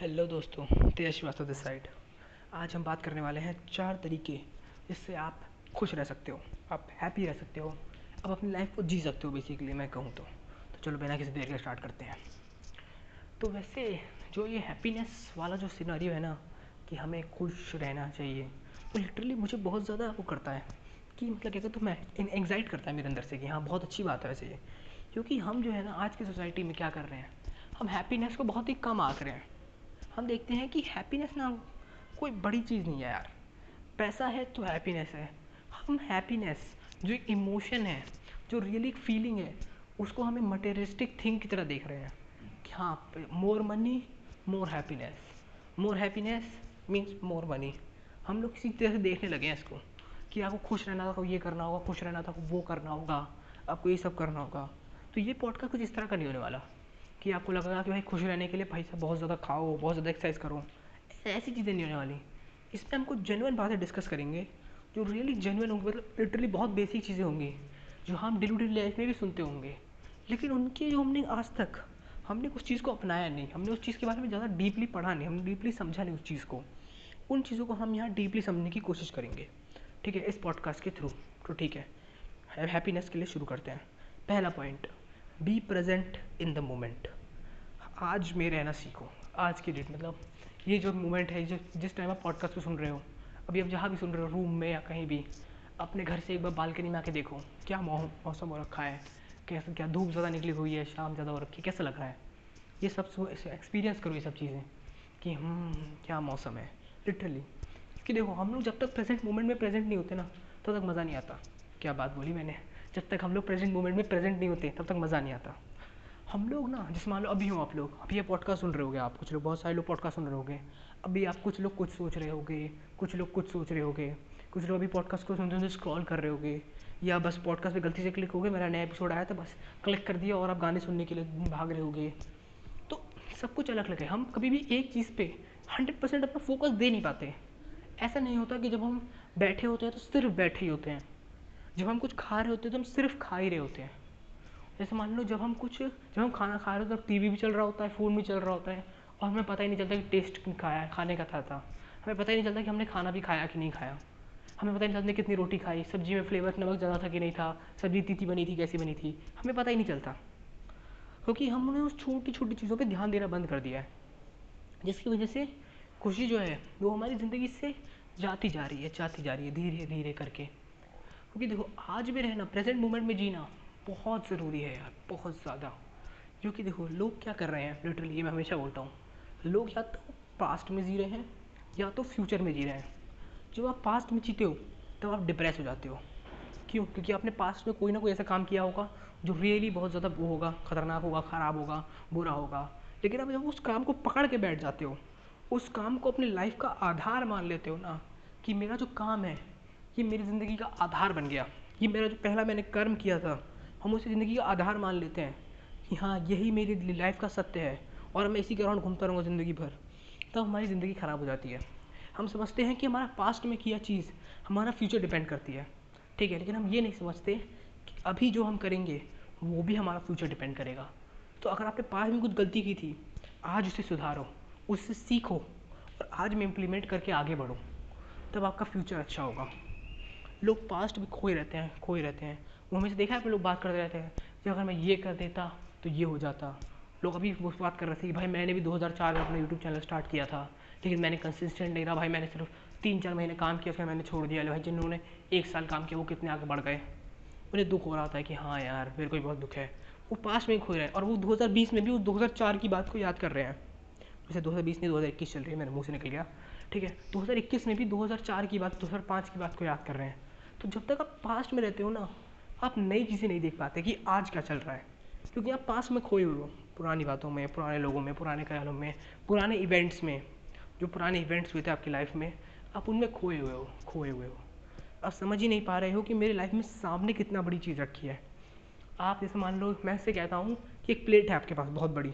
Hello दोस्तों, तेजश्रीवास्तव this side. आज हम बात करने वाले हैं 4 तरीके जिससे आप खुश रह सकते हो, आप हैप्पी रह सकते हो, आप अपनी लाइफ को जी सकते हो बेसिकली मैं कहूँ तो चलो बिना किसी देर के स्टार्ट करते हैं। तो वैसे जो ये हैप्पीनेस वाला जो सिनेरियो है ना कि हमें खुश रहना चाहिए, तो लिटरली मुझे बहुत ज़्यादा वो करता है कि मतलब क्या कहते तो मैं एंग्जाइट करता है मेरे अंदर से कि हाँ बहुत अच्छी बात है। वैसे ये क्योंकि हम जो है ना आज की सोसाइटी में क्या कर रहे हैं, हम हैप्पीनेस को बहुत ही कम आंक रहे हैं। हम देखते हैं कि हैप्पीनेस ना कोई बड़ी चीज़ नहीं है यार, पैसा है तो हैप्पीनेस है। हम हैप्पीनेस जो एक इमोशन है, जो रियली फीलिंग है, उसको हमें मटेरियलिस्टिक थिंग की तरह देख रहे हैं कि हाँ more money more happiness, more happiness means more money. हम लोग इसी तरह से देखने लगे हैं इसको कि आपको खुश रहना था तो ये करना होगा, खुश रहना था तो वो करना होगा, आपको ये सब करना होगा। तो ये पॉडकास्ट कुछ इस तरह का नहीं होने वाला कि आपको लगेगा कि भाई खुश रहने के लिए भाई साहब बहुत ज़्यादा खाओ, बहुत ज़्यादा एक्सरसाइज करो, ऐसी चीज़ें नहीं होने वाली। इसमें हम कुछ जेन्युइन बातें डिस्कस करेंगे जो रियली जेन्युइन होंगी, मतलब लिटरली बहुत बेसिक चीज़ें होंगी जो हम डे टू डे लाइफ में भी सुनते होंगे, लेकिन उनकी जो हमने आज तक हमने उस चीज़ को अपनाया नहीं, हमने उस चीज़ के बारे में ज़्यादा डीपली पढ़ा नहीं, हमने डीपली समझा नहीं उस चीज़ को। उन चीज़ों को हम यहाँ डीपली समझने की कोशिश करेंगे, ठीक है, इस पॉडकास्ट के थ्रू। तो ठीक है, हैप्पीनेस के लिए शुरू करते हैं। पहला point, be present in the moment. आज में रहना सीखो, आज की डेट मतलब ये जो मोमेंट है, जो जिस टाइम आप पॉडकास्ट को सुन रहे हो, अभी आप जहाँ भी सुन रहे हो, रूम में या कहीं भी, अपने घर से एक बार बालकनी में आके देखो क्या मौसम हो रखा है, कैसे क्या धूप ज़्यादा निकली हुई है, शाम ज़्यादा हो रखी है, कैसा लग रहा है, ये सब एक्सपीरियंस करो ये सब चीज़ें कि क्या मौसम है लिटरली। कि देखो हम लोग जब तक प्रेजेंट मोमेंट में प्रेजेंट नहीं होते ना तब तक मज़ा नहीं आता। क्या बात बोली मैंने, जब तक हम लोग प्रेजेंट मोमेंट में प्रेजेंट नहीं होते तब तक मज़ा नहीं आता। हम लोग ना जैसे मान लो अभी हो आप लोग, अभी ये पॉडकास्ट सुन रहे होगे आप, कुछ लोग बहुत सारे लोग पॉडकास्ट सुन रहे होगे अभी, आप कुछ लोग कुछ सोच रहे होगे, कुछ लोग कुछ सोच रहे होगे, कुछ लोग अभी पॉडकास्ट को सुनते स्क्रॉल कर रहे होगे, या बस पॉडकास्ट पे गलती से क्लिक हो गए, मेरा नया एपिसोड आया था बस क्लिक कर दिया और आप गाने सुनने के लिए भाग रहे होगे। तो सब कुछ अलग अलग है, हम कभी भी एक चीज़ पे 100% अपना फोकस दे नहीं पाते। ऐसा नहीं होता कि जब हम बैठे होते हैं तो सिर्फ बैठे ही होते हैं, जब हम कुछ खा रहे होते हैं तो हम सिर्फ खा ही रहे होते हैं। जैसे मान लो जब हम खाना खा रहे होते हैं तो टीवी भी चल रहा होता है, फ़ोन भी चल रहा होता है, और हमें पता ही नहीं चलता कि टेस्ट खाया खाने का था, हमें पता ही नहीं चलता कि हमने खाना भी खाया कि नहीं खाया, हमें पता ही नहीं चलता कितनी रोटी खाई, सब्जी में फ्लेवर नमक ज़्यादा था कि नहीं था, सब्जी तीती बनी थी कैसी बनी थी, हमें पता ही नहीं चलता क्योंकि हमने उस छोटी छोटी चीज़ों पर ध्यान देना बंद कर दिया है, जिसकी वजह से खुशी जो है वो हमारी ज़िंदगी से जाती जा रही है धीरे धीरे करके। क्योंकि देखो आज में रहना, प्रेजेंट मोमेंट में जीना बहुत ज़रूरी है यार, बहुत ज़्यादा। क्योंकि देखो लोग क्या कर रहे हैं लिटरली, ये मैं हमेशा बोलता हूँ, लोग या तो पास्ट में जी रहे हैं या तो फ्यूचर में जी रहे हैं। जब आप पास्ट में जीते हो तब तो आप डिप्रेस हो जाते हो, क्यों? क्योंकि आपने पास्ट में कोई ना कोई ऐसा काम किया होगा जो रियली बहुत ज़्यादा वो होगा, ख़तरनाक होगा, ख़राब होगा, बुरा होगा, लेकिन आप जब उस काम को पकड़ के बैठ जाते हो, उस काम को अपनी लाइफ का आधार मान लेते हो ना कि मेरा जो काम है ये मेरी ज़िंदगी का आधार बन गया, ये मेरा जो पहला मैंने कर्म किया था हम उसे ज़िंदगी का आधार मान लेते हैं कि हाँ यही मेरी लाइफ का सत्य है और मैं इसी के अराउंड घूमता रहूँगा ज़िंदगी भर, तब तो हमारी ज़िंदगी ख़राब हो जाती है। हम समझते हैं कि हमारा पास्ट में किया चीज़ हमारा फ्यूचर डिपेंड करती है, ठीक है, लेकिन हम ये नहीं समझते कि अभी जो हम करेंगे वो भी हमारा फ्यूचर डिपेंड करेगा। तो अगर आपने पास्ट में कुछ गलती की थी, आज उसे सुधारो, उससे सीखो और आज में इम्प्लीमेंट करके आगे बढ़ो, तब आपका फ्यूचर अच्छा होगा। लोग पास्ट में खोए रहते हैं, वो हमेशा देखा है, पर लोग बात करते रहते हैं कि अगर मैं ये कर देता तो ये हो जाता। लोग अभी वो बात कर रहे थे कि भाई मैंने भी 2004 में अपना यूट्यूब चैनल स्टार्ट किया था लेकिन मैंने कंसिस्टेंट नहीं रहा, भाई मैंने सिर्फ 3-4 महीने काम किया फिर मैंने छोड़ दिया, भाई जिन्होंने 1 साल काम किया वो कितने आगे बढ़ गए, उन्हें दुख हो रहा था कि हाँ यार मेरे को भी बहुत दुख है। वो पास्ट में खोए रहे हैं और वो 2020 में भी उस 2004 की बात को याद कर रहे हैं, जैसे 2020 नहीं 2021 चल रही है, मेरे मुँह से निकल गया, ठीक है, 2021 में भी 2004 की बात 2005 की बात को याद कर रहे हैं। तो जब तक आप पास्ट में रहते हो ना आप नई चीज़ें नहीं देख पाते कि आज क्या चल रहा है, क्योंकि आप पास्ट में खोए हुए हो, पुरानी बातों में, पुराने लोगों में, पुराने ख्यालों में, पुराने इवेंट्स में, जो पुराने इवेंट्स हुए थे आपकी लाइफ में आप उनमें खोए हुए हो। आप समझ ही नहीं पा रहे हो कि मेरी लाइफ में सामने कितना बड़ी चीज़ रखी है। आप जैसे मान लो, मैं इससे कहता हूँ कि एक प्लेट है आपके पास बहुत बड़ी,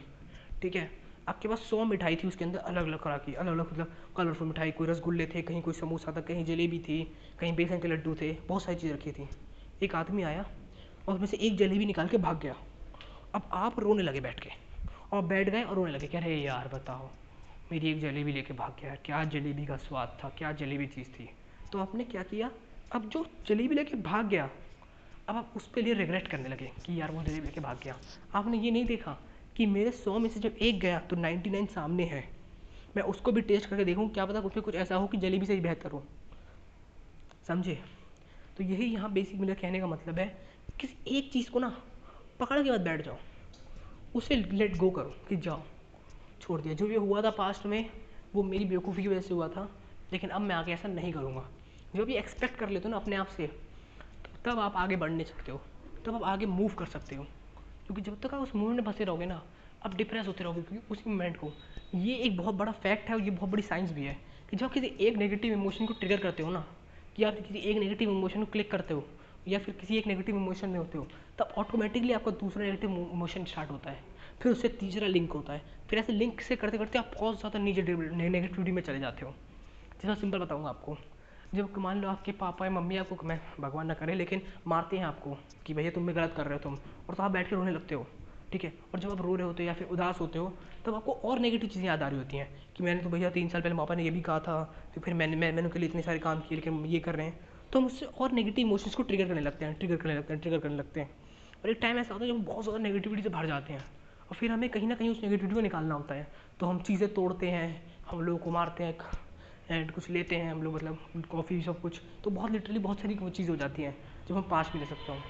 ठीक है, आपके पास 100 मिठाई थी, उसके अंदर अलग अलग तरह की अलग अलग मतलब कलरफुल मिठाई, कोई रसगुल्ले थे, कहीं कोई समोसा था, कहीं जलेबी थी, कहीं बेसन के लड्डू थे, बहुत सारी चीज़ रखी थी। एक आदमी आया और उसमें से एक जलेबी निकाल के भाग गया। अब आप रोने लगे बैठ के, और बैठ गए और रोने लगे, कह रहे यार बताओ मेरी एक जलेबी लेके भाग गया, क्या जलेबी का स्वाद था, क्या जलेबी चीज़ थी। तो आपने क्या किया, अब जो जलेबी लेके भाग गया अब आप उस पे लिए रिग्रेट करने लगे कि यार वो जलेबी लेके भाग गया। आपने ये नहीं देखा कि मेरे 100 में से जब एक गया तो 99 सामने है, मैं उसको भी टेस्ट करके देखूँ, क्या पता उसमें कुछ ऐसा हो कि जलेबी से ही बेहतर हो। समझे? तो यही यहाँ बेसिक मेरा कहने का मतलब है, किसी एक चीज़ को ना पकड़ के बाद बैठ जाओ, उसे लेट गो करो कि जाओ छोड़ दिया, जो ये हुआ था पास्ट में वो मेरी बेवकूफ़ी की वजह से हुआ था, लेकिन अब मैं आगे ऐसा नहीं करूँगा। जब ये एक्सपेक्ट कर लेते हो ना अपने आप से, तब आप आगे बढ़ने सकते हो, तब आप आगे मूव कर सकते हो। क्योंकि जब तक आप उस मूवमेंट में फंसे रहोगे ना, आप डिप्रेस होते रहोगे क्योंकि उस मोमेंट को, ये एक बहुत बड़ा फैक्ट है और ये बहुत बड़ी साइंस भी है कि जब किसी एक नेगेटिव इमोशन को ट्रिगर करते हो ना, कि आप किसी एक नेगेटिव इमोशन को क्लिक करते हो या फिर किसी एक नेगेटिव इमोशन में होते हो, तब ऑटोमेटिकली आपका दूसरा नेगेटिव इमोशन स्टार्ट होता है, फिर उससे तीसरा लिंक होता है, फिर ऐसे लिंक से करते करते आप बहुत ज़्यादा नेगेटिविटी में चले जाते हो। जैसा सिंपल बताऊँगा आपको, जब मान लो आपके पापा या मम्मी आपको, मैं भगवान ना करे लेकिन, मारते हैं आपको कि भैया तुम में गलत कर रहे हो तुम, और तो आप बैठ के रोने लगते हो, ठीक है। और जब आप रो रहे होते हो या फिर उदास होते हो, तब आपको और नेगेटिव चीज़ें याद आ रही होती हैं कि मैंने तो भैया 3 साल पहले पापा ने ये भी कहा था, तो फिर मैंने उनके लिए इतने सारे काम किए लेकिन ये कर रहे हैं, तो हम उससे और नेगेटिव इमोशंस को ट्रिगर करने लगते हैं। और एक टाइम ऐसा होता है जब बहुत ज़्यादा नेगेटिविटी से भर जाते हैं, और फिर हमें कहीं ना कहीं उस नेगेटिविटी को निकालना होता है, तो हम चीज़ें तोड़ते हैं, हम लोगों को मारते हैं एंड कुछ लेते हैं हम लोग, मतलब कॉफ़ी सब कुछ, तो बहुत लिटरली बहुत सारी चीज़ हो जाती हैं जो हम पास्ट में ले सकता हूँ।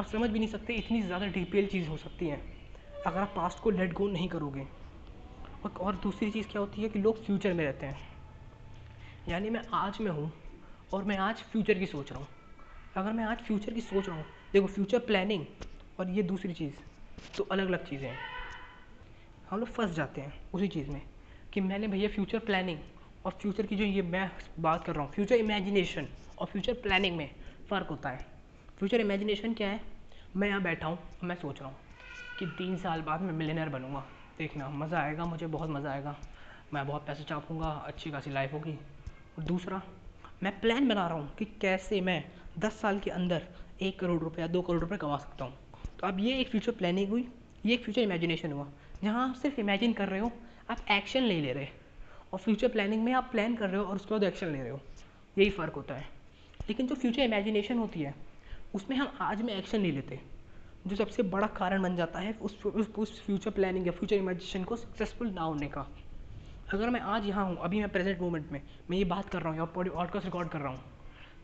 आप समझ भी नहीं सकते इतनी ज़्यादा डिटेल चीज़ हो सकती हैं अगर आप पास्ट को लेट गो नहीं करोगे। और दूसरी चीज़ क्या होती है कि लोग फ्यूचर में रहते हैं, यानी मैं आज में हूँ और मैं आज फ्यूचर की सोच रहा हूँ। अगर मैं आज फ्यूचर की सोच रहा हूँ, देखो फ्यूचर प्लानिंग और ये दूसरी चीज़ तो अलग अलग चीज़ें हैं। हम लोग फंस जाते हैं उसी चीज़ में कि मैंने भैया फ्यूचर प्लानिंग और फ्यूचर की जो ये मैं बात कर रहा हूँ, फ्यूचर इमेजिनेशन और फ्यूचर प्लानिंग में फ़र्क होता है। फ्यूचर इमेजिनेशन क्या है, मैं यहाँ बैठा हूँ और मैं सोच रहा हूँ कि 3 साल बाद मैं मिलियनर बनूँगा, देखना मज़ा आएगा, मुझे बहुत मज़ा आएगा, मैं बहुत पैसे छापूँगा, अच्छी खासी लाइफ होगी। और दूसरा मैं प्लान बना रहा हूँ कि कैसे मैं 10 साल के अंदर 1 करोड़ रुपया 2 करोड़ रुपये कमा सकता हूँ। तो अब ये एक फ्यूचर प्लानिंग हुई, ये एक फ्यूचर इमेजिनेशन हुआ, जहाँ आप सिर्फ इमेजिन कर रहे हो, आप एक्शन नहीं ले रहे, और फ्यूचर प्लानिंग में आप प्लान कर रहे हो और उसके बाद एक्शन ले रहे हो, यही फ़र्क होता है। लेकिन जो फ्यूचर इमेजिनेशन होती है उसमें हम आज में एक्शन नहीं लेते, जो सबसे बड़ा कारण बन जाता है उस फ्यूचर प्लानिंग या फ्यूचर इमेजिनेशन को सक्सेसफुल ना होने का। अगर मैं आज यहाँ हूँ, अभी मैं प्रेजेंट मोमेंट में मैं ये बात कर रहा हूँ या पॉडकास्ट रिकॉर्ड कर रहा हूँ,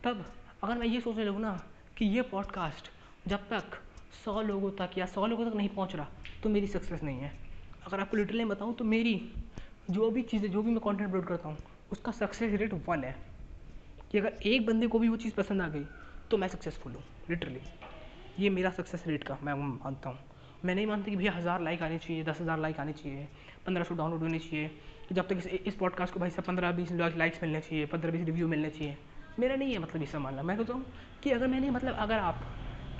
तब अगर मैं ये सोचने लगूँ ना कि ये पॉडकास्ट जब तक 100 लोगों तक या 100 लोगों तक नहीं पहुँच रहा तो मेरी सक्सेस नहीं है। अगर आपको लिटरली बताऊँ तो मेरी जो भी चीज़ें, जो भी मैं कंटेंट अपलोड करता हूँ उसका सक्सेस रेट 1 है, कि अगर एक बंदे को भी वो चीज़ पसंद आ गई तो मैं सक्सेसफुल हूँ। लिटरली ये मेरा सक्सेस रेट का मैं मानता हूँ। मैं नहीं मानता कि भैया 1000 लाइक आने चाहिए, 10,000 लाइक आने चाहिए, 1500 डाउनलोड होने चाहिए, जब तक इस पॉडकास्ट को भाई सब 15-20 लाइक्स मिलने चाहिए, 15-20 रिव्यू मिलने चाहिए। मेरा नहीं है मतलब इसका मानना। मैं कहता हूँ कि अगर मैंने मतलब अगर आप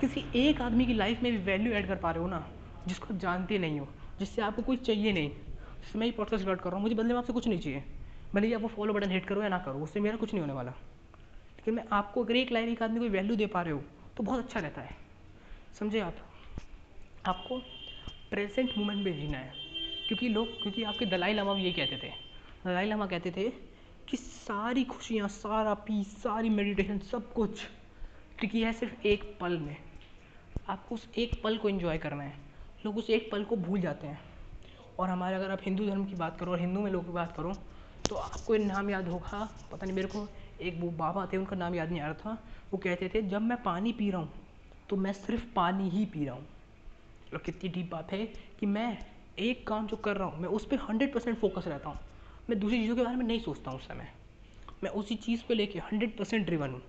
किसी एक आदमी की लाइफ में भी वैल्यू ऐड कर पा रहे हो ना, जिसको जानते नहीं हो, जिससे आपको कुछ चाहिए नहीं, जिससे मैं ये पॉडकास्ट रिकॉर्ड कर रहा हूँ, मुझे बदले में आपसे कुछ नहीं चाहिए, भले ही आप वो फॉलो बटन हिट करो या ना करो, उससे मेरा कुछ नहीं होने वाला। लेकिन मैं आपको अगर एक लाइन एक आदमी को वैल्यू दे पा रहे हो तो बहुत अच्छा रहता है। समझे आप? आपको प्रेजेंट मोमेंट में जीना है, क्योंकि आपके दलाई लामा भी यही कहते थे। दलाई लामा कहते थे कि सारी खुशियाँ, सारा पीस, सारी मेडिटेशन, सब कुछ टिकी है सिर्फ एक पल में। आपको उस एक पल को एंजॉय करना है। लोग उस एक पल को भूल जाते हैं। और हमारे अगर आप हिंदू धर्म की बात करो और हिंदू में लोगों की बात करो तो आपको नाम याद होगा, पता नहीं, मेरे को एक वो बाबा थे, उनका नाम याद नहीं आ रहा था। वो कहते थे जब मैं पानी पी रहा हूँ तो मैं सिर्फ पानी ही पी रहा हूँ। और कितनी डीप बात है कि मैं एक काम जो कर रहा हूँ मैं उस पर 100% फोकस रहता हूँ। मैं दूसरी चीज़ों के बारे में नहीं सोचता हूँ उस समय, मैं उसी चीज़ को लेके 100% ड्रिवन हूँ।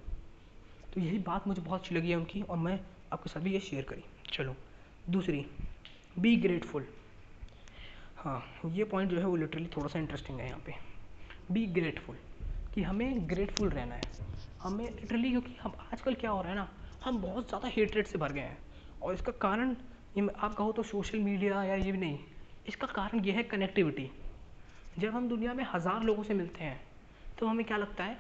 तो यही बात मुझे बहुत अच्छी लगी है उनकी और मैं आपके साथ भी ये शेयर करी। चलो दूसरी, बी ग्रेटफुल। हाँ, ये पॉइंट जो है वो लिटरली थोड़ा सा इंटरेस्टिंग है यहाँ पे। बी ग्रेटफुल, कि हमें ग्रेटफुल रहना है, हमें लिटरली, क्योंकि हम आजकल क्या हो रहा है ना, हम बहुत ज़्यादा हेटरेट से भर गए हैं। और इसका कारण आप कहो तो सोशल मीडिया या ये भी नहीं, इसका कारण ये है कनेक्टिविटी। जब हम दुनिया में 1000 लोगों से मिलते हैं तो हमें क्या लगता है,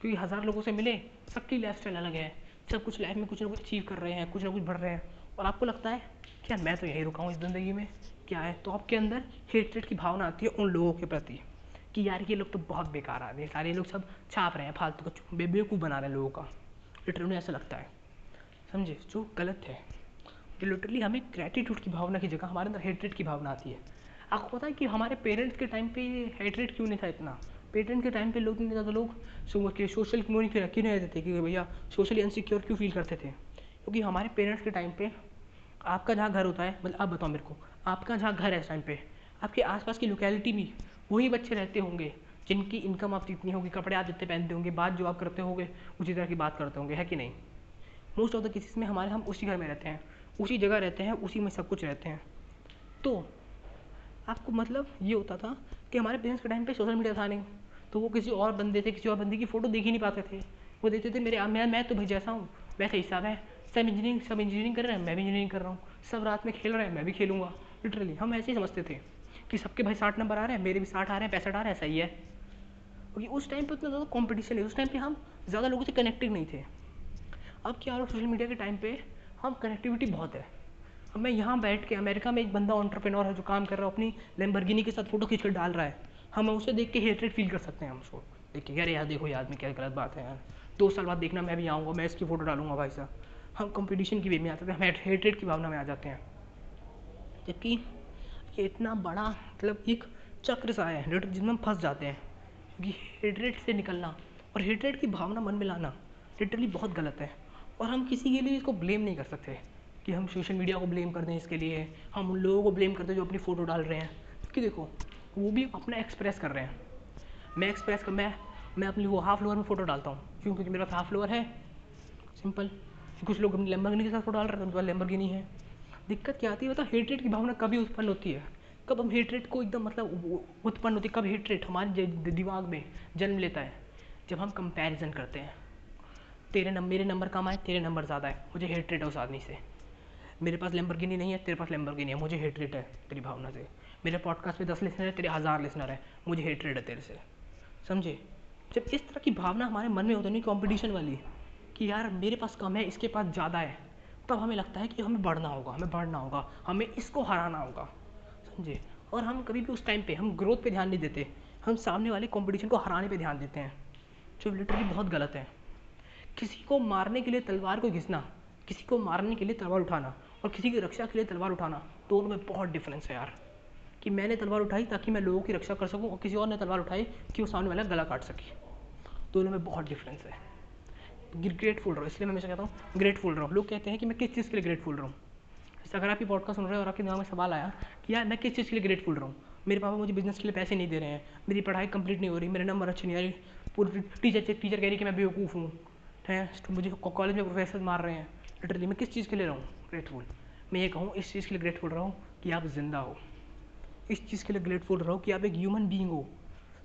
क्योंकि 1000 लोगों से मिले, सबकी लाइफ स्टाइल अलग है, सब कुछ लाइफ में कुछ ना कुछ अचीव कर रहे हैं, कुछ ना कुछ बढ़ रहे हैं, और आपको लगता है क्या मैं तो यही रुका हूँ इस ज़िंदगी में, क्या है। तो आपके अंदर हेटरेट की भावना आती है उन लोगों के प्रति कि यार ये लोग तो बहुत बेकार आ रहे हैं, सारे लोग सब छाप रहे हैं, फालतू को बेवकूफ़ बना रहे हैं लोगों का, लिटरली उन्हें ऐसा लगता है, समझे, जो गलत है। लिटरली हमें ग्रैटिट्यूड की भावना की जगह हमारे अंदर हेट्रेड की भावना आती है। आपको पता है कि हमारे पेरेंट्स के टाइम पे हेट्रेड क्यों नहीं था इतना, पेरेंट्स के टाइम पे लोग इतने ज़्यादा लोग सोशल क्यों क्यों रहते थे, कि भैया सोशली अनसिक्योर क्यों फील करते थे, क्योंकि हमारे पेरेंट्स के टाइम पे आपका जहाँ घर होता है, मतलब आप बताओ मेरे को, आपका जहाँ घर है इस टाइम पे, आपके आसपास की लोकेलिटी भी वही बच्चे रहते होंगे जिनकी इनकम आप जितनी होगी, कपड़े आप जितने पहनते होंगे, बात जो आप करते होंगे उसी तरह की बात करते होंगे, है कि नहीं। मोस्ट ऑफ द केसेस में हमारे हम उसी घर में रहते हैं, उसी जगह रहते हैं, उसी में सब कुछ रहते हैं। तो आपको मतलब ये होता था कि हमारे पेरेंट्स के टाइम पे सोशल मीडिया था नहीं, तो वो किसी और बंदे से, किसी और बंदे की फ़ोटो देख ही नहीं पाते थे। वो देखते थे मेरे मैं तो भाई जैसा हूँ वैसा हिसाब है, सब इंजीनियरिंग कर रहे हैं, मैं भी इंजीनियरिंग कर रहा हूँ, सब रात में खेल रहे हैं, मैं भी खेलूँगा। लिटरली हम ऐसे ही समझते थे कि सबके भाई 60 नंबर आ रहे हैं, मेरे भी 60 आ रहे हैं, 65 आ रहे हैं, ऐसा ही है, क्योंकि उस टाइम पर उतना ज़्यादा कॉम्पिटिशन है, उस टाइम पर हम ज़्यादा लोगों से कनेक्टिव नहीं थे। अब क्या हो रहा है, सोशल मीडिया के टाइम पे हम कनेक्टिविटी बहुत है। अब मैं यहाँ बैठ के, अमेरिका में एक बंदा एंटरप्रेन्योर है जो काम कर रहा है, अपनी लैम्बोर्गिनी के साथ फोटो खींच कर डाल रहा है, हम उसे देख के हेट्रेड फील कर सकते हैं, हम उसको देख के यार देखो यार में क्या गलत बात है यार, 2 साल बाद देखना मैं भी आऊँगा, मैं इसकी फ़ोटो डालूंगा भाई साहब। हम कंपटीशन की वे में आते थे, हम हेट्रेड की भावना में आ जाते हैं, जबकि ये इतना बड़ा मतलब एक चक्र सा है जिसमें हम फंस जाते हैं, क्योंकि हेट्रेड से निकलना और हेट्रेड की भावना मन में लाना लिटरली बहुत गलत है। और हम किसी के लिए इसको ब्लेम नहीं कर सकते कि हम सोशल मीडिया को ब्लेम कर दें, इसके लिए हम उन लोगों को ब्लेम करते हैं जो अपनी फ़ोटो डाल रहे हैं, कि देखो वो भी अपना एक्सप्रेस कर रहे हैं। मैं अपनी वो हाफ लोअर में फ़ोटो डालता हूँ, क्यों, क्योंकि मेरा हाफ लोअर है, सिंपल। कुछ लोग अपनी लैम्बोर्गिनी के साथ फ़ोटो डाल रहे हैं, उनके पास लैम्बोर्गिनी है। दिक्कत क्या आती है, मतलब हेट्रेड की भावना कभी उत्पन्न होती है, कब हम हेट्रेड को एकदम मतलब उत्पन्न होती है, कब हेट्रेड हमारे दिमाग में जन्म लेता है, जब हम कंपैरिजन करते हैं, मेरे नंबर कम आए, तेरे नंबर ज़्यादा है, मुझे हेट्रेड है उस आदमी से, मेरे पास लैम्बोर्गिनी नहीं है, तेरे पास लैम्बोर्गिनी है, मुझे हेट्रेड है तेरी भावना से, मेरे पॉडकास्ट पे 10 लिसनर है, तेरे 1000 लिसनर है, मुझे हेट्रेड है तेरे से, समझे। जब इस तरह की भावना हमारे मन में होती है कॉम्पिटिशन वाली, कि यार मेरे पास कम है, इसके पास ज़्यादा है, तब हमें लगता है कि हमें बढ़ना होगा, हमें इसको हराना होगा, समझे। और हम कभी भी उस टाइम पर हम ग्रोथ पर ध्यान नहीं देते, हम सामने वाले कॉम्पिटिशन को हराने पर ध्यान देते हैं, जो लिटरली बहुत गलत है। किसी को मारने के लिए तलवार को घिसना, किसी को मारने के लिए तलवार उठाना, और किसी की रक्षा के लिए तलवार उठाना, दोनों में बहुत डिफरेंस है यार। कि मैंने तलवार उठाई ताकि मैं लोगों की रक्षा कर सकूं, और किसी और ने तलवार उठाई कि वो सामने वाला गला काट सके, दोनों में बहुत डिफरेंस है। ग्रेटफुल रहो, इसलिए मैं हमेशा कहता हूँ ग्रेटफुल रहो। लोग कहते हैं कि मैं किस चीज़ के लिए ग्रेटफुल रहा हूँ, अगर आप ये पॉडकास्ट सुन रहे हो और आपके दिमाग में सवाल आया कि यार मैं किस चीज़ के लिए ग्रेटफुल रहा हूँ, मेरे पापा मुझे बिजनेस के लिए पैसे नहीं दे रहे हैं, मेरी पढ़ाई कंप्लीट नहीं हो रही, मेरे नंबर अच्छे नहीं आ रहे, पूरी टीचर कह रही कि मैं बेवकूफ़ हूँ, हैं मुझे कॉलेज में प्रोफेसर मार रहे हैं, लिटरली मैं किस चीज़ के लिए रहूँ ग्रेटफुल, मैं ये कहूँ इस चीज़ के लिए ग्रेटफुल रहा हूँ कि आप जिंदा हो, इस चीज़ के लिए ग्रेटफुल रहो कि आप एक ह्यूमन बीइंग हो,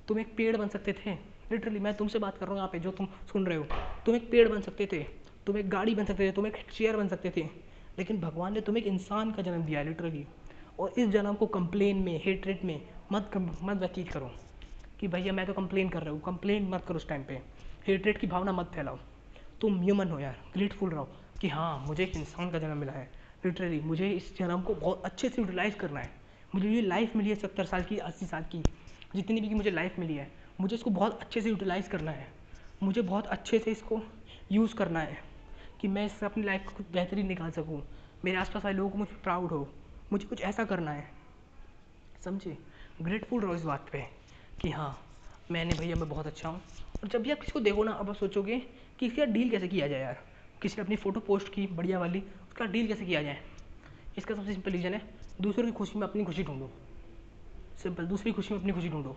तुम एक पेड़ बन सकते थे, लिटरली मैं तुमसे बात कर रहा हूँ यहाँ पे जो तुम सुन रहे हो, तुम एक पेड़ बन सकते थे, तुम एक गाड़ी बन सकते थे, तुम एक चेयर बन सकते थे, लेकिन भगवान ने तुम्हें एक इंसान का जन्म दिया लिटरली। और इस जन्म को कंप्लेन में, हेट्रेट में मत व्यतीत करो कि भैया मैं तो कंप्लेन कर रहा हूँ, कंप्लेन मत करो उस टाइम पर, हेट्रेट की भावना मत फैलाओ, तुम ह्यूमन हो यार, ग्रेटफुल रहो कि हाँ मुझे एक इंसान का जन्म मिला है, लिटरली मुझे इस जन्म को बहुत अच्छे से यूटिलाइज़ करना है, मुझे ये लाइफ मिली है 70 साल की, 80 साल की, जितनी भी मुझे लाइफ मिली है, मुझे इसको बहुत अच्छे से यूटिलाइज़ करना है, मुझे बहुत अच्छे से इसको यूज़ करना है कि मैं इससे अपनी लाइफ को कुछ बेहतरीन निकाल सकूँ, मेरे आसपास वाले लोगों को मुझ पर प्राउड हो, मुझे कुछ ऐसा करना है, समझे। ग्रेटफुल रहो इस बात पर कि हाँ मैंने भैया मैं बहुत अच्छा हूँ। और जब भी आप किसी को देखो ना, अब आप सोचोगे कि इसका डील कैसे किया जाए यार, किसी ने अपनी फ़ोटो पोस्ट की बढ़िया वाली, उसका डील कैसे किया जाए, इसका सबसे सिंपल रीज़न है दूसरों की खुशी में अपनी खुशी ढूंढो, सिंपल, दूसरी खुशी में अपनी खुशी ढूंढो।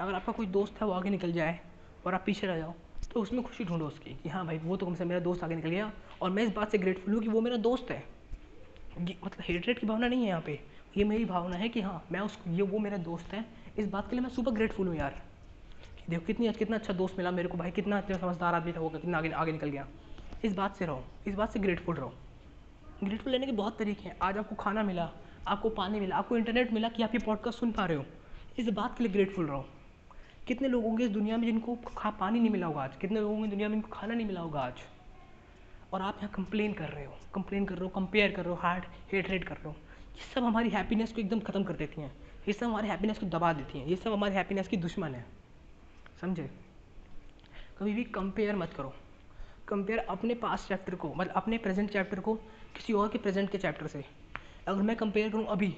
अगर आपका कोई दोस्त है वो आगे निकल जाए और आप पीछे रह जाओ, तो उसमें खुशी ढूंढो उसकी कि हाँ भाई वो तो कम से मेरा दोस्त आगे निकल गया और मैं इस बात से ग्रेटफुल हूँ कि वो मेरा दोस्त है। मतलब हेट्रेट की भावना नहीं है यहाँ पे, ये मेरी भावना है कि हाँ मैं उसको, ये वो मेरा दोस्त है, इस बात के लिए मैं सुपर ग्रेटफुल हूँ यार, देखो कितना अच्छा दोस्त मिला मेरे को भाई, कितना अच्छा समझदार आदमी था वो, कितना आगे निकल गया। इस बात से रहो, इस बात से ग्रेटफुल रहो। ग्रेटफुल रहने के बहुत तरीके हैं, आज आपको खाना मिला, आपको पानी मिला, आपको इंटरनेट मिला कि आप ये पॉडकास्ट सुन पा रहे हो, इस बात के लिए ग्रेटफुल रहो। कितने लोग होंगे इस दुनिया में जिनको पानी नहीं मिला होगा आज, कितने लोग होंगे दुनिया में जिनको खाना नहीं मिला होगा आज, और आप यहाँ कंप्लेन कर रहे हो, कंपेयर कर रहे हो, हार्ट हेट्रेट कर रहे हो, ये सब हमारी हैप्पीनेस को एकदम ख़त्म कर देती हैं। ये सब हमारे हैप्पीनेस को दबा देती हैं, ये सब हमारे हैप्पीनेस की दुश्मन है, समझे। कभी भी कंपेयर मत करो, कंपेयर अपने पास्ट चैप्टर को, मतलब अपने प्रेजेंट चैप्टर को किसी और के प्रेजेंट के चैप्टर से। अगर मैं कंपेयर करूँ अभी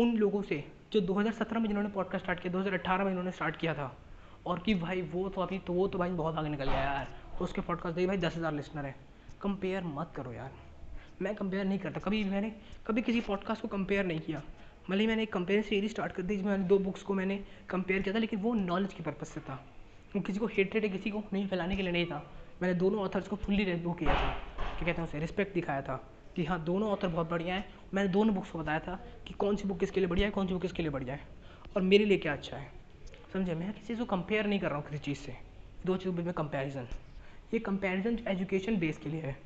उन लोगों से जो 2017 में जिन्होंने पॉडकास्ट स्टार्ट किया, 2018 में इन्होंने स्टार्ट किया था, और कि भाई वो तो भाई बहुत आगे निकल गया यार, उसके पॉडकास्ट देखिए भाई 10,000 लिस्नर है। कंपेयर मत करो यार, मैं कंपेयर नहीं करता, मैंने कभी किसी पॉडकास्ट को कंपेयर नहीं किया। भले ही मैंने एक कंपेयर सीरीज स्टार्ट कर दी, मैंने 2 बुक्स को मैंने कंपेयर किया था, लेकिन वो नॉलेज के पर्पज़ से था, वो किसी को हेटरेड है किसी को नहीं फैलाने के लिए नहीं था। मैंने दोनों ऑथर्स को फुल्ली रेव्यू किया था, क्या कहते हैं उसे, रिस्पेक्ट दिखाया था कि हाँ दोनों ऑथर बहुत बढ़िया है। मैंने दोनों बुक्स को बताया था कि कौन सी बुक किसके लिए बढ़िया है, कौन सी बुक किसके लिए बढ़िया है और मेरे लिए क्या अच्छा है, समझे। मैं किसी को कंपेयर नहीं कर रहा हूँ किसी चीज़ से, 2 चीज़ों में कंपेरिजन, ये कंपेरिजन एजुकेशन बेस के लिए है।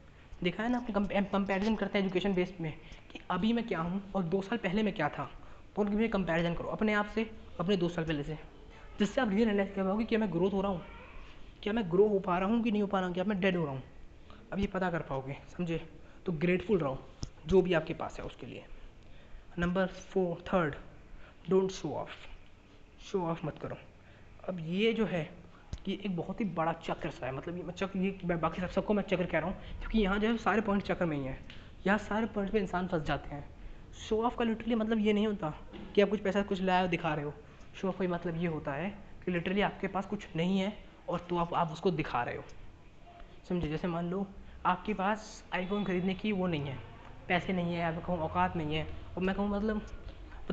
देखा है ना, कंपेरिजन करते हैं एजुकेशन बेस में कि अभी मैं क्या हूँ और 2 साल पहले मैं क्या था, तो उनके में कंपेरिजन करो अपने आप से, अपने 2 साल पहले से, जिससे आप रियल एनालिसिस कर पाओगे कि मैं ग्रोथ हो रहा हूँ, क्या मैं ग्रो हो पा रहा हूँ कि नहीं हो पा रहा हूँ, क्या मैं डेड हो रहा हूँ, अब ये पता कर पाओगे, समझे। तो ग्रेटफुल रहो जो भी आपके पास है उसके लिए। नंबर 4, डोंट शो ऑफ मत करो। अब ये जो है ये एक बहुत ही बड़ा चक्र सा है, मतलब ये बाकी सबको मैं चक्र कह रहा हूँ क्योंकि यहाँ जो है सारे पॉइंट चक्र में ही है, यहाँ सारे पॉइंट पे इंसान फंस जाते हैं। शो ऑफ का लिटरली मतलब ये नहीं होता कि आप कुछ पैसा कुछ लाए हो दिखा रहे हो, शो ऑफ का मतलब ये होता है कि लिटरली आपके पास कुछ नहीं है और तो आप उसको दिखा रहे हो, समझे। जैसे मान लो आपके पास आईफोन ख़रीदने की वो नहीं है, पैसे नहीं है, आप कहूँ औकात नहीं है, और मैं कहूँ मतलब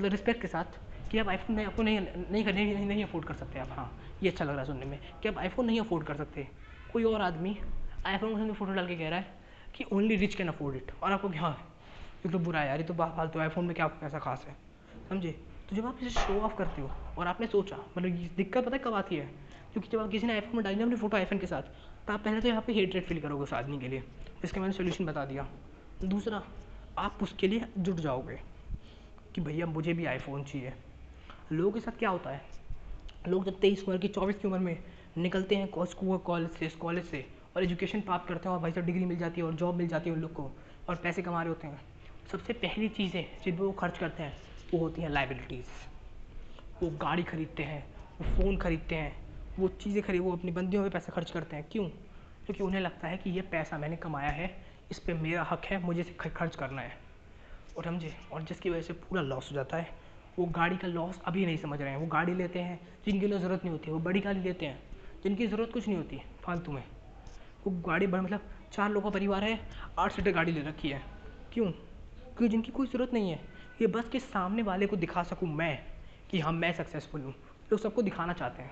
रिस्पेक्ट के साथ कि आप आईफोन नहीं, आपको नहीं अफोर्ड कर सकते आप, हाँ ये अच्छा लग रहा है सुनने में कि आप आईफोन नहीं अफोर्ड कर सकते। कोई और आदमी आईफोन को फ़ोटो डाल के कह रहा है कि only rich can afford it, और आपको हाँ ये तो बुरा है यार, ये तो बात फालतू, आईफोन में क्या आपको ऐसा खास है, समझे। तो जब आप इसे शो ऑफ करते हो और आपने सोचा, मतलब दिक्कत पता है कब आती है, क्योंकि जब आप किसी ने आईफोन में डाली अपनी फ़ोटो आईफोन के साथ, तो आप पहले तो यहाँ पे हेटरेट फील करोगे उस आदमी के लिए, इसका मैंने सोल्यूशन बता दिया। दूसरा, आप उसके लिए जुट जाओगे कि भैया मुझे भी आईफोन चाहिए। लोगों के साथ क्या होता है, लोग जब 23 उम्र की 24 की उम्र में निकलते हैं कॉलेज से और एजुकेशन प्राप्त करते हैं और भाई साहब डिग्री मिल जाती है और जॉब मिल जाती है उन लोग को और पैसे कमा रहे होते हैं, सबसे पहली चीज़ें जिन पर वो खर्च करते हैं वो होती हैं लाइबिलिटीज़। वो गाड़ी खरीदते हैं, वो फ़ोन खरीदते हैं, वो चीज़ें खरीद, वो अपनी बंदियों पे पैसा खर्च करते हैं। क्यों? क्योंकि उन्हें लगता है कि ये पैसा मैंने कमाया है, इस पर मेरा हक है, मुझे इसे खर्च करना है, और समझे। और जिसकी वजह से पूरा लॉस हो जाता है। वो गाड़ी का लॉस अभी नहीं समझ रहे हैं, वो गाड़ी लेते हैं जिनकी उन्हें ज़रूरत नहीं होती, वो बड़ी गाड़ी लेते हैं जिनकी ज़रूरत कुछ नहीं होती फालतू में। वो गाड़ी मतलब 4 लोगों का परिवार है, 8 सीटर गाड़ी ले रखी है। क्यों? क्योंकि जिनकी कोई ज़रूरत नहीं है, ये बस के सामने वाले को दिखा सकूँ मैं कि हाँ मैं सक्सेसफुल हूँ, लोग सबको दिखाना चाहते हैं।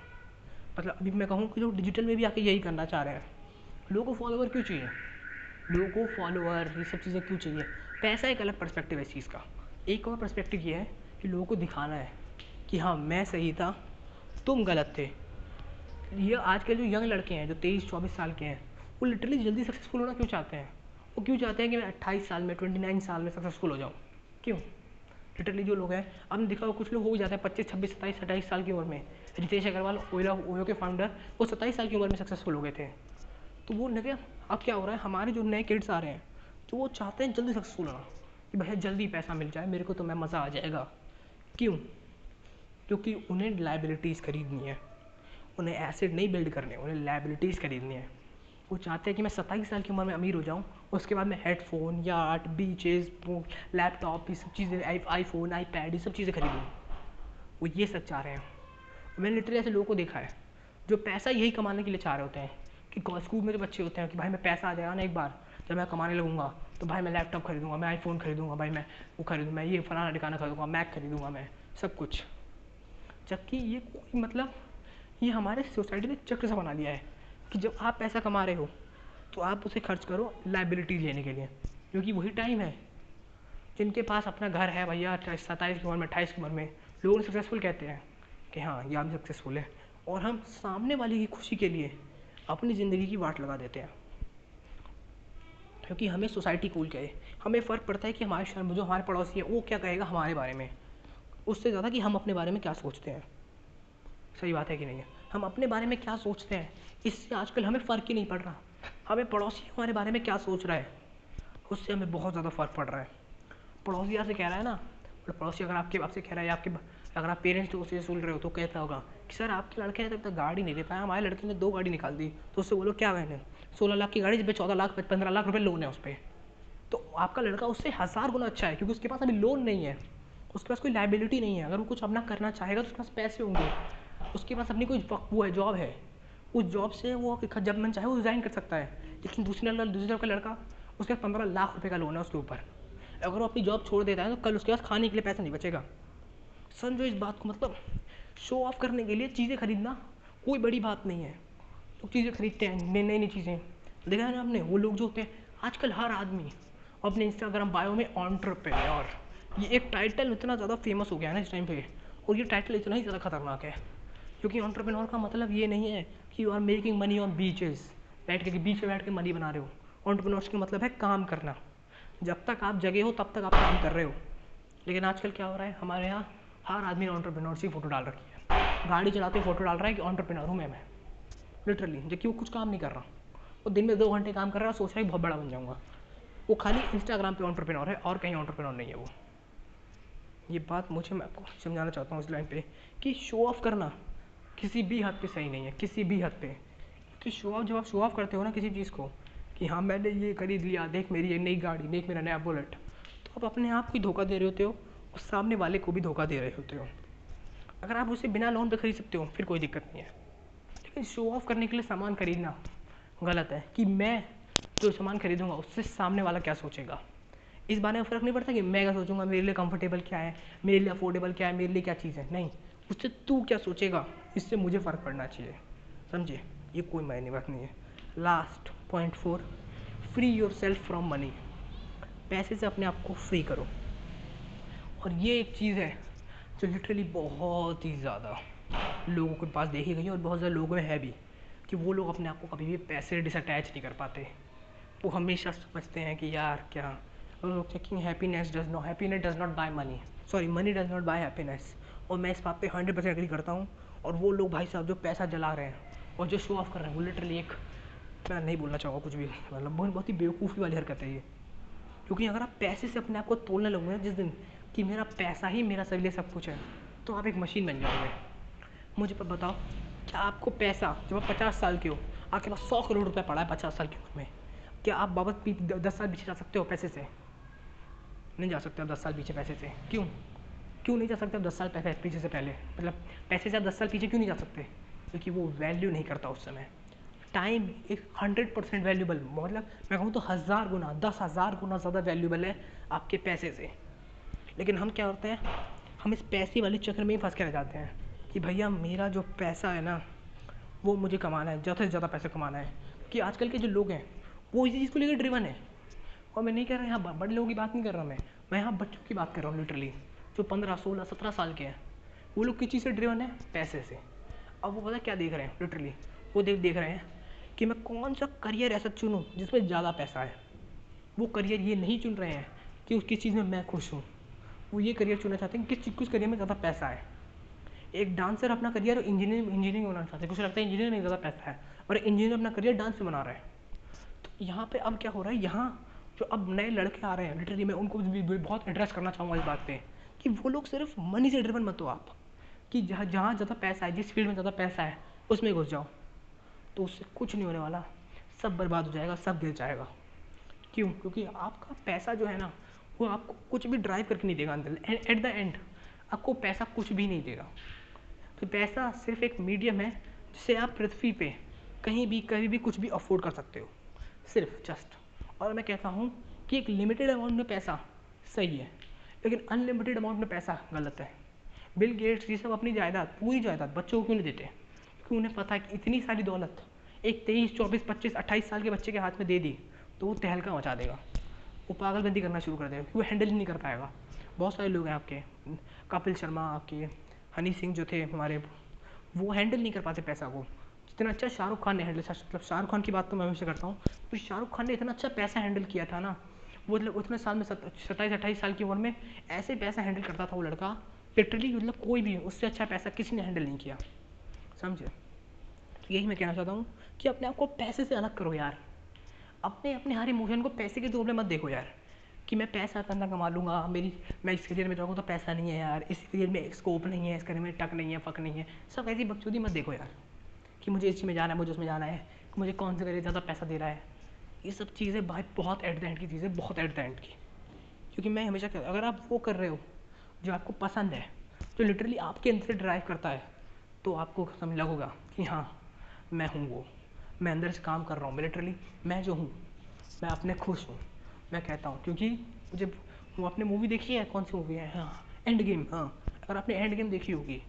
मतलब अभी मैं कहूँ कि लोग डिजिटल में भी आके यही करना चाह रहे हैं। लोगों को फॉलोअर क्यों चाहिए, लोगों को फॉलोअर ये सब चीज़ें क्यों चाहिए, पैसा एक अलग पर्सपेक्टिव है इस चीज़ का। एक और पर्सपेक्टिव ये है कि लोगों को दिखाना है कि हाँ मैं सही था, तुम गलत थे। ये आजकल जो यंग लड़के हैं जो 23-24 साल के हैं, वो लिटरली जल्दी सक्सेसफुल होना क्यों चाहते हैं। वो क्यों चाहते हैं कि मैं 28 साल में, 29 साल में सक्सेसफुल हो जाऊँ। क्यों? लिटरली जो लोग हैं, आपने देखा हो कुछ लोग हो जाते हैं 25, 26, 27, 28 साल की उम्र में। रितेश अग्रवाल, ओयो के फाउंडर, वो 27 साल की उम्र में सक्सेसफुल हो गए थे। तो वो लगे अब क्या हो रहा है, हमारे जो नए किड्स आ रहे हैं तो वो चाहते हैं जल्दी सक्सेसफुल होना कि भैया जल्दी पैसा मिल जाए मेरे को तो मैं मज़ा आ जाएगा। क्यों? क्योंकि उन्हें लाइबिलिटीज़ खरीदनी है, उन्हें एसेट नहीं बिल्ड करने, उन्हें लाइबिलिटीज़ खरीदनी है। वो चाहते हैं कि मैं 27 साल की उम्र में अमीर हो जाऊँ, उसके बाद मैं हेडफोन, याट, बीचेस, लैपटॉप, ये सब चीज़ें, आईफोन, आईपैड, ये सब चीज़ें खरीदूँ। वो ये सब चाह रहे हैं। मैंने लिटरली ऐसे लोगों को देखा है जो पैसा यही कमाने के लिए चाह रहे होते हैं कि स्कूल में जो बच्चे होते हैं कि भाई मैं पैसा आ जाएगा ना एक बार, जब मैं कमाने लगूँगा तो भाई मैं लैपटॉप खरीदूँगा, मैं आईफोन खरीदूँगा, भाई मैं वो खरीदूँगा, मैं ये फलाना ठिकाना खरीदूँगा, मैक खरीदूँगा, मैं सब कुछ। जबकि ये कोई मतलब ये हमारे सोसाइटी ने चक्र सा बना दिया है कि जब आप पैसा कमा रहे हो तो आप उसे खर्च करो लाइबिलिटी लेने के लिए, क्योंकि वही टाइम है जिनके पास अपना घर है। भैया 27 की उम्र में, 28 की उम्र में लोग सक्सेसफुल कहते हैं कि हाँ ये हम सक्सेसफुल है, और हम सामने वाले की खुशी के लिए अपनी ज़िंदगी की वाट लगा देते हैं। क्योंकि हमें सोसाइटी कूल कहे, हमें फ़र्क पड़ता है कि हमारे शहर में जो हमारे पड़ोसी है वो क्या कहेगा हमारे बारे में, उससे ज़्यादा कि हम अपने बारे में क्या सोचते हैं। सही बात है कि नहीं है, हम अपने बारे में क्या सोचते हैं, इससे आजकल हमें फ़र्क ही नहीं पड़ रहा। हमें पड़ोसी हमारे बारे में क्या सोच रहा है उससे हमें बहुत ज़्यादा फ़र्क पड़ रहा है। पड़ोसी आपसे कह रहा है ना, पड़ोसी अगर आपसे कह रहा है आपके अगर आप पेरेंट्स तो उसे सुन रहे हो तो कहता होगा कि सर आपके लड़के ने तब तक गाड़ी नहीं दे पाया, हमारे लड़के ने 2 गाड़ी निकाल दी। तो उससे बोलो क्या मैंने 16 लाख की गाड़ी जिस पर 14 लाख 15 लाख रुपये लोन है उस पर, तो आपका लड़का उससे 1000 गुना अच्छा है क्योंकि उसके पास अभी लोन नहीं है, उसके पास कोई लाइबिलिटी नहीं है। अगर वो कुछ अपना करना चाहेगा तो उसके पास पैसे होंगे, उसके पास अपनी कोई वो है, जॉब है, उस जॉब से वो जब मन चाहे वो रिज़ाइन कर सकता है। लेकिन दूसरी तरफ का लड़का उसके पास 15 लाख रुपये का लोन है उसके ऊपर, अगर वो अपनी जॉब छोड़ देता है तो कल उसके पास खाने के लिए पैसा नहीं बचेगा। समझो इस बात को, मतलब शो ऑफ करने के लिए चीज़ें खरीदना कोई बड़ी बात नहीं है। लोग चीज़ें खरीदते हैं, नई नई चीज़ें, देखा है ना आपने, वो लोग जो होते हैं आजकल हर आदमी अपने इंस्टाग्राम बायो में एंटरप्रेन्योर, ये एक टाइटल इतना ज़्यादा फेमस हो गया है ना इस टाइम पे, और ये टाइटल इतना ही ज़्यादा खतरनाक है क्योंकि एंटरप्रेन्योर का मतलब ये नहीं है कि you are making money on beaches, beach पे बैठ के मनी बना रहे हो। एंटरप्रेन्योर्स का मतलब है काम करना, जब तक आप जगे हो तब तक आप काम कर रहे हो। लेकिन आजकल क्या हो रहा है, हमारे यहाँ हर आदमी ने एंटरप्रेन्योर्स की फ़ोटो डाल रखी है, गाड़ी चलाते हुए फ़ोटो डाल रहा है कि एंटरप्रेन्योर हूँ मैं लिटरली, जबकि वो कुछ काम नहीं कर रहा। वो दिन में 2 घंटे काम कर रहा है, सोच रहा है बहुत बड़ा बन जाऊँगा, वो खाली इंस्टाग्राम पे एंटरप्रेन्योर है और कहीं एंटरप्रेन्योर नहीं है वो। ये बात मैं आपको समझाना चाहता हूँ इस लाइन पे कि शो ऑफ करना किसी भी हद पे सही नहीं है, किसी भी हद पे। क्योंकि जब आप शो ऑफ करते हो ना किसी चीज़ को कि हाँ मैंने ये खरीद लिया, देख मेरी ये नई गाड़ी, देख मेरा नया बुलेट, तो आप अपने आप को धोखा दे रहे होते हो और सामने वाले को भी धोखा दे रहे होते हो। अगर आप उसे बिना लोन पर खरीद सकते हो फिर कोई दिक्कत नहीं है, लेकिन शो ऑफ करने के लिए सामान खरीदना गलत है कि मैं जो सामान खरीदूंगा उससे सामने वाला क्या सोचेगा, इस बारे में फ़र्क नहीं पड़ता कि मैं क्या सोचूंगा, मेरे लिए कंफर्टेबल क्या है, मेरे लिए अफोर्डेबल क्या है, मेरे लिए क्या चीज़ है। नहीं, उससे तू क्या सोचेगा इससे मुझे फ़र्क पड़ना चाहिए, समझे? ये कोई मायने बात नहीं है। Last point 4, free yourself from money, पैसे से अपने आप को फ्री करो। और ये एक चीज़ है जो लिटरली बहुत ही ज़्यादा लोगों के पास देखी गई है और बहुत ज़्यादा लोगों में है भी कि वो लोग अपने आप को कभी भी पैसे से डिसअटैच नहीं कर पाते। वो हमेशा समझते हैं कि यार क्या, और लोग thinking happiness does not buy money, sorry money does not buy happiness. और मैं इस बात पे 100% एग्री करता हूँ। और वो लोग भाई साहब जो पैसा जला रहे हैं और जो शो ऑफ कर रहे हैं, वो लिटरली एक, मैं नहीं बोलना चाहूँगा कुछ भी, मतलब बहुत ही बेवकूफ़ी वाली हरकत है ये। क्योंकि अगर आप पैसे से अपने आप को तोड़ने लगोगे जिस दिन कि मेरा पैसा ही मेरा सब लिए सब कुछ है, तो आप एक मशीन बन जाओगे। मुझे पर बताओ, क्या आपको पैसा, जब आप 50 साल के हो, आपके पास 100 करोड़ रुपये पड़ा है 50 साल की उम्र में, क्या आप वापस 10 साल पीछे जा सकते हो पैसे से? नहीं जा सकते आप 10 साल पीछे पैसे से। क्यों नहीं जा सकते आप 10 साल पीछे से पहले, मतलब पैसे से आप 10 साल पीछे क्यों नहीं जा सकते? क्योंकि वो वैल्यू नहीं करता उस समय। टाइम एक 100% वैल्यूबल, मतलब मैं कहूँ तो 1000 गुना 10,000 गुना ज़्यादा वैल्यूबल है आपके पैसे से। लेकिन हम क्या करते हैं, हम इस पैसे वाले चक्कर में ही फंस के रह जाते हैं कि भैया मेरा जो पैसा है ना वो मुझे कमाना है, ज़्यादा से ज़्यादा पैसा कमाना है। कि आजकल के जो लोग हैं वो इसी चीज़ को लेकर ड्रिवन है। और मैं नहीं कह रहा यहाँ बड़े लोगों की बात नहीं कर रहा, मैं यहाँ बच्चों की बात कर रहा हूँ लिटरली, जो 15 16 17 साल के हैं। वो लोग किस चीज़ से ड्रिवन है? पैसे से। अब वो पता क्या देख रहे हैं लिटरली, वो देख रहे हैं कि मैं कौन सा करियर ऐसा चुनूँ जिसमें ज़्यादा पैसा है। वो करियर ये नहीं चुन रहे हैं कि किस चीज़ में मैं खुश हूँ, वो ये करियर चुनना चाहते हैं किस करियर में ज़्यादा पैसा है। एक डांसर अपना करियर इंजीनियरिंग बनाना चाहते हैं, कुछ लगता है इंजीनियर में ज़्यादा पैसा है, और इंजीनियर अपना करियर डांस में बना रहे हैं। यहाँ पे अब क्या हो रहा है, यहाँ जो अब नए लड़के आ रहे हैं लिटरली, मैं उनको भी बहुत एड्रेस करना चाहूँगा इस बात पे कि वो लोग सिर्फ मनी से ड्रिवन मत हो आप, कि जहाँ ज़्यादा पैसा है, जिस फील्ड में ज़्यादा पैसा है उसमें घुस जाओ, तो उससे कुछ नहीं होने वाला, सब बर्बाद हो जाएगा, सब गिर जाएगा। क्यों? क्योंकि आपका पैसा जो है ना वो आपको कुछ भी ड्राइव करके नहीं देगा अंदर, एट द एंड आपको पैसा कुछ भी नहीं देगा। तो पैसा सिर्फ एक मीडियम है जिससे आप पृथ्वी पर कहीं भी कभी भी कुछ भी अफोर्ड कर सकते हो, सिर्फ जस्ट। और मैं कहता हूँ कि एक लिमिटेड अमाउंट में पैसा सही है, लेकिन अनलिमिटेड अमाउंट में पैसा गलत है। बिल गेट्स ये सब अपनी जायदाद, पूरी जायदाद बच्चों को क्यों नहीं देते? क्योंकि उन्हें पता है कि इतनी सारी दौलत एक 23 24 25 28 साल के बच्चे के हाथ में दे दी तो वो तहलका मचा देगा, वो पागलबंदी करना शुरू कर देगा, वो हैंडल ही नहीं कर पाएगा। बहुत सारे लोग हैं आपके, कपिल शर्मा, आपके हनी सिंह जो थे हमारे, वो हैंडल नहीं कर पाते पैसा को इतना अच्छा। शाहरुख खान ने हैंडल, मतलब शाहरुख खान की बात तो मैं हमेशा करता हूँ, तो शाहरुख खान ने इतना अच्छा पैसा हैंडल किया था ना, वो मतलब उतने साल में 27 28 साल की उम्र में ऐसे पैसा हैंडल करता था वो लड़का लिटरली, मतलब कोई भी उससे अच्छा पैसा किसी ने हैंडल नहीं किया, समझे? यही मैं कहना चाहता हूँ कि अपने आप को पैसे से अलग करो यार, अपने हर इमोशन को पैसे के दौर में मत देखो यार। कि मैं पैसा करना कमा लूँगा, मैं इस करियर में जाऊँगा तो पैसा नहीं है यार, इस करियर में स्कोप नहीं है, इस करियर में टक नहीं है, फक नहीं है, सब ऐसी बकचोदी मत देखो यार कि मुझे इस चीज़ में जाना है, मुझे उसमें जाना है, मुझे कौन सा करियर ज़्यादा पैसा दे रहा है। ये सब चीज़ें भाई बहुत एट द एंड की चीज़ें, बहुत एट द एंड की। क्योंकि मैं हमेशा कहता हूं अगर आप वो कर रहे हो जो आपको पसंद है, जो लिटरली आपके अंदर से ड्राइव करता है, तो आपको समझ लगेगा कि हाँ मैं हूँ वो, मैं अंदर से काम कर रहा हूँ, मैं लिटरली मैं जो हूँ मैं अपने खुश हूँ, मैं कहता हूँ। क्योंकि मुझे वो आपने मूवी देखी है, कौन सी मूवी है, हाँ एंड गेम, हाँ अगर आपने एंड गेम देखी होगी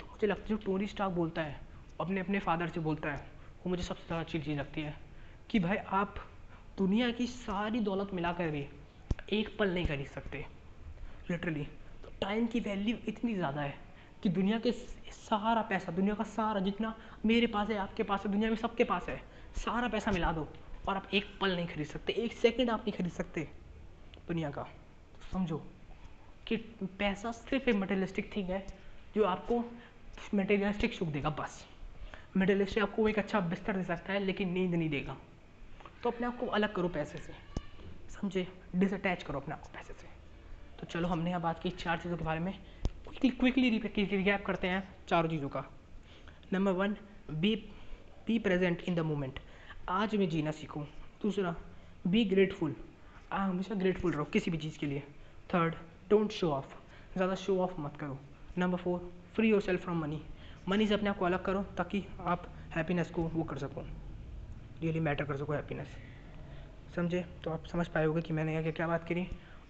तो मुझे लगता है जो टोनी स्टार्क बोलता है अपने अपने फादर से बोलता है, वो मुझे सबसे ज़्यादा अच्छी चीज़ लगती है कि भाई आप दुनिया की सारी दौलत मिलाकर भी एक पल नहीं खरीद सकते लिटरली। तो टाइम की वैल्यू इतनी ज़्यादा है कि दुनिया के सारा पैसा, दुनिया का सारा जितना मेरे पास है, आपके पास है, दुनिया में सबके पास है, सारा पैसा मिला दो और आप एक पल नहीं खरीद सकते, एक सेकंड आप नहीं खरीद सकते दुनिया का। तो समझो कि पैसा सिर्फ एक मटेरियलिस्टिक थिंग है जो आपको मटेरियलिस्टिक सुख देगा बस। मटेरियलिस्टिक आपको एक अच्छा बिस्तर दे सकता है लेकिन नींद नहीं देगा। तो अपने आप को अलग करो पैसे से, समझे, डिसअटैच करो अपने आप को पैसे से। तो चलो हमने यहाँ बात की चार चीज़ों के बारे में, क्विकली रिकैप करते हैं चारों चीज़ों का। Number 1, be present in the moment, आज मैं जीना सीखूँ। दूसरा, बी ग्रेटफुल, हमेशा ग्रेटफुल रहो किसी भी चीज़ के लिए। थर्ड, डोंट शो ऑफ, ज़्यादा शो ऑफ मत करो। Number 4, free yourself from money, money से अपने आप को अलग करो ताकि आप हैप्पीनेस को वो कर सको, रियली मैटर कर सको हैप्पीनेस, समझे। तो आप समझ पाए होगे कि मैंने आगे क्या बात करी।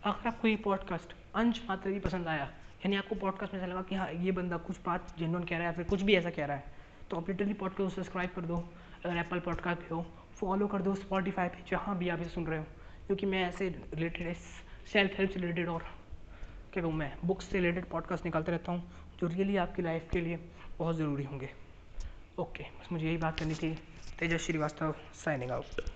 अगर आपको ये पॉडकास्ट अंश मात्र भी पसंद आया, यानी आपको पॉडकास्ट में ऐसा लगा कि हाँ ये बंदा कुछ बात जेन्युइन कह रहा है या फिर कुछ भी ऐसा कह रहा है, तो आप लिटरली पॉडकास्ट को सब्सक्राइब कर दो, अगर एप्पल पॉडकास्ट पे हो फॉलो कर दो, स्पॉटिफाई पे, जहाँ भी आप इसे सुन रहे हो। क्योंकि मैं ऐसे रिलेटेड, सेल्फ हेल्प से रिलेटेड और क्या कहूँ मैं, बुक्स से रिलेटेड पॉडकास्ट निकालते रहता हूँ जो रियली आपकी लाइफ के लिए बहुत ज़रूरी होंगे। ओके, बस मुझे यही बात करनी थी। Tej Shrivastava signing out.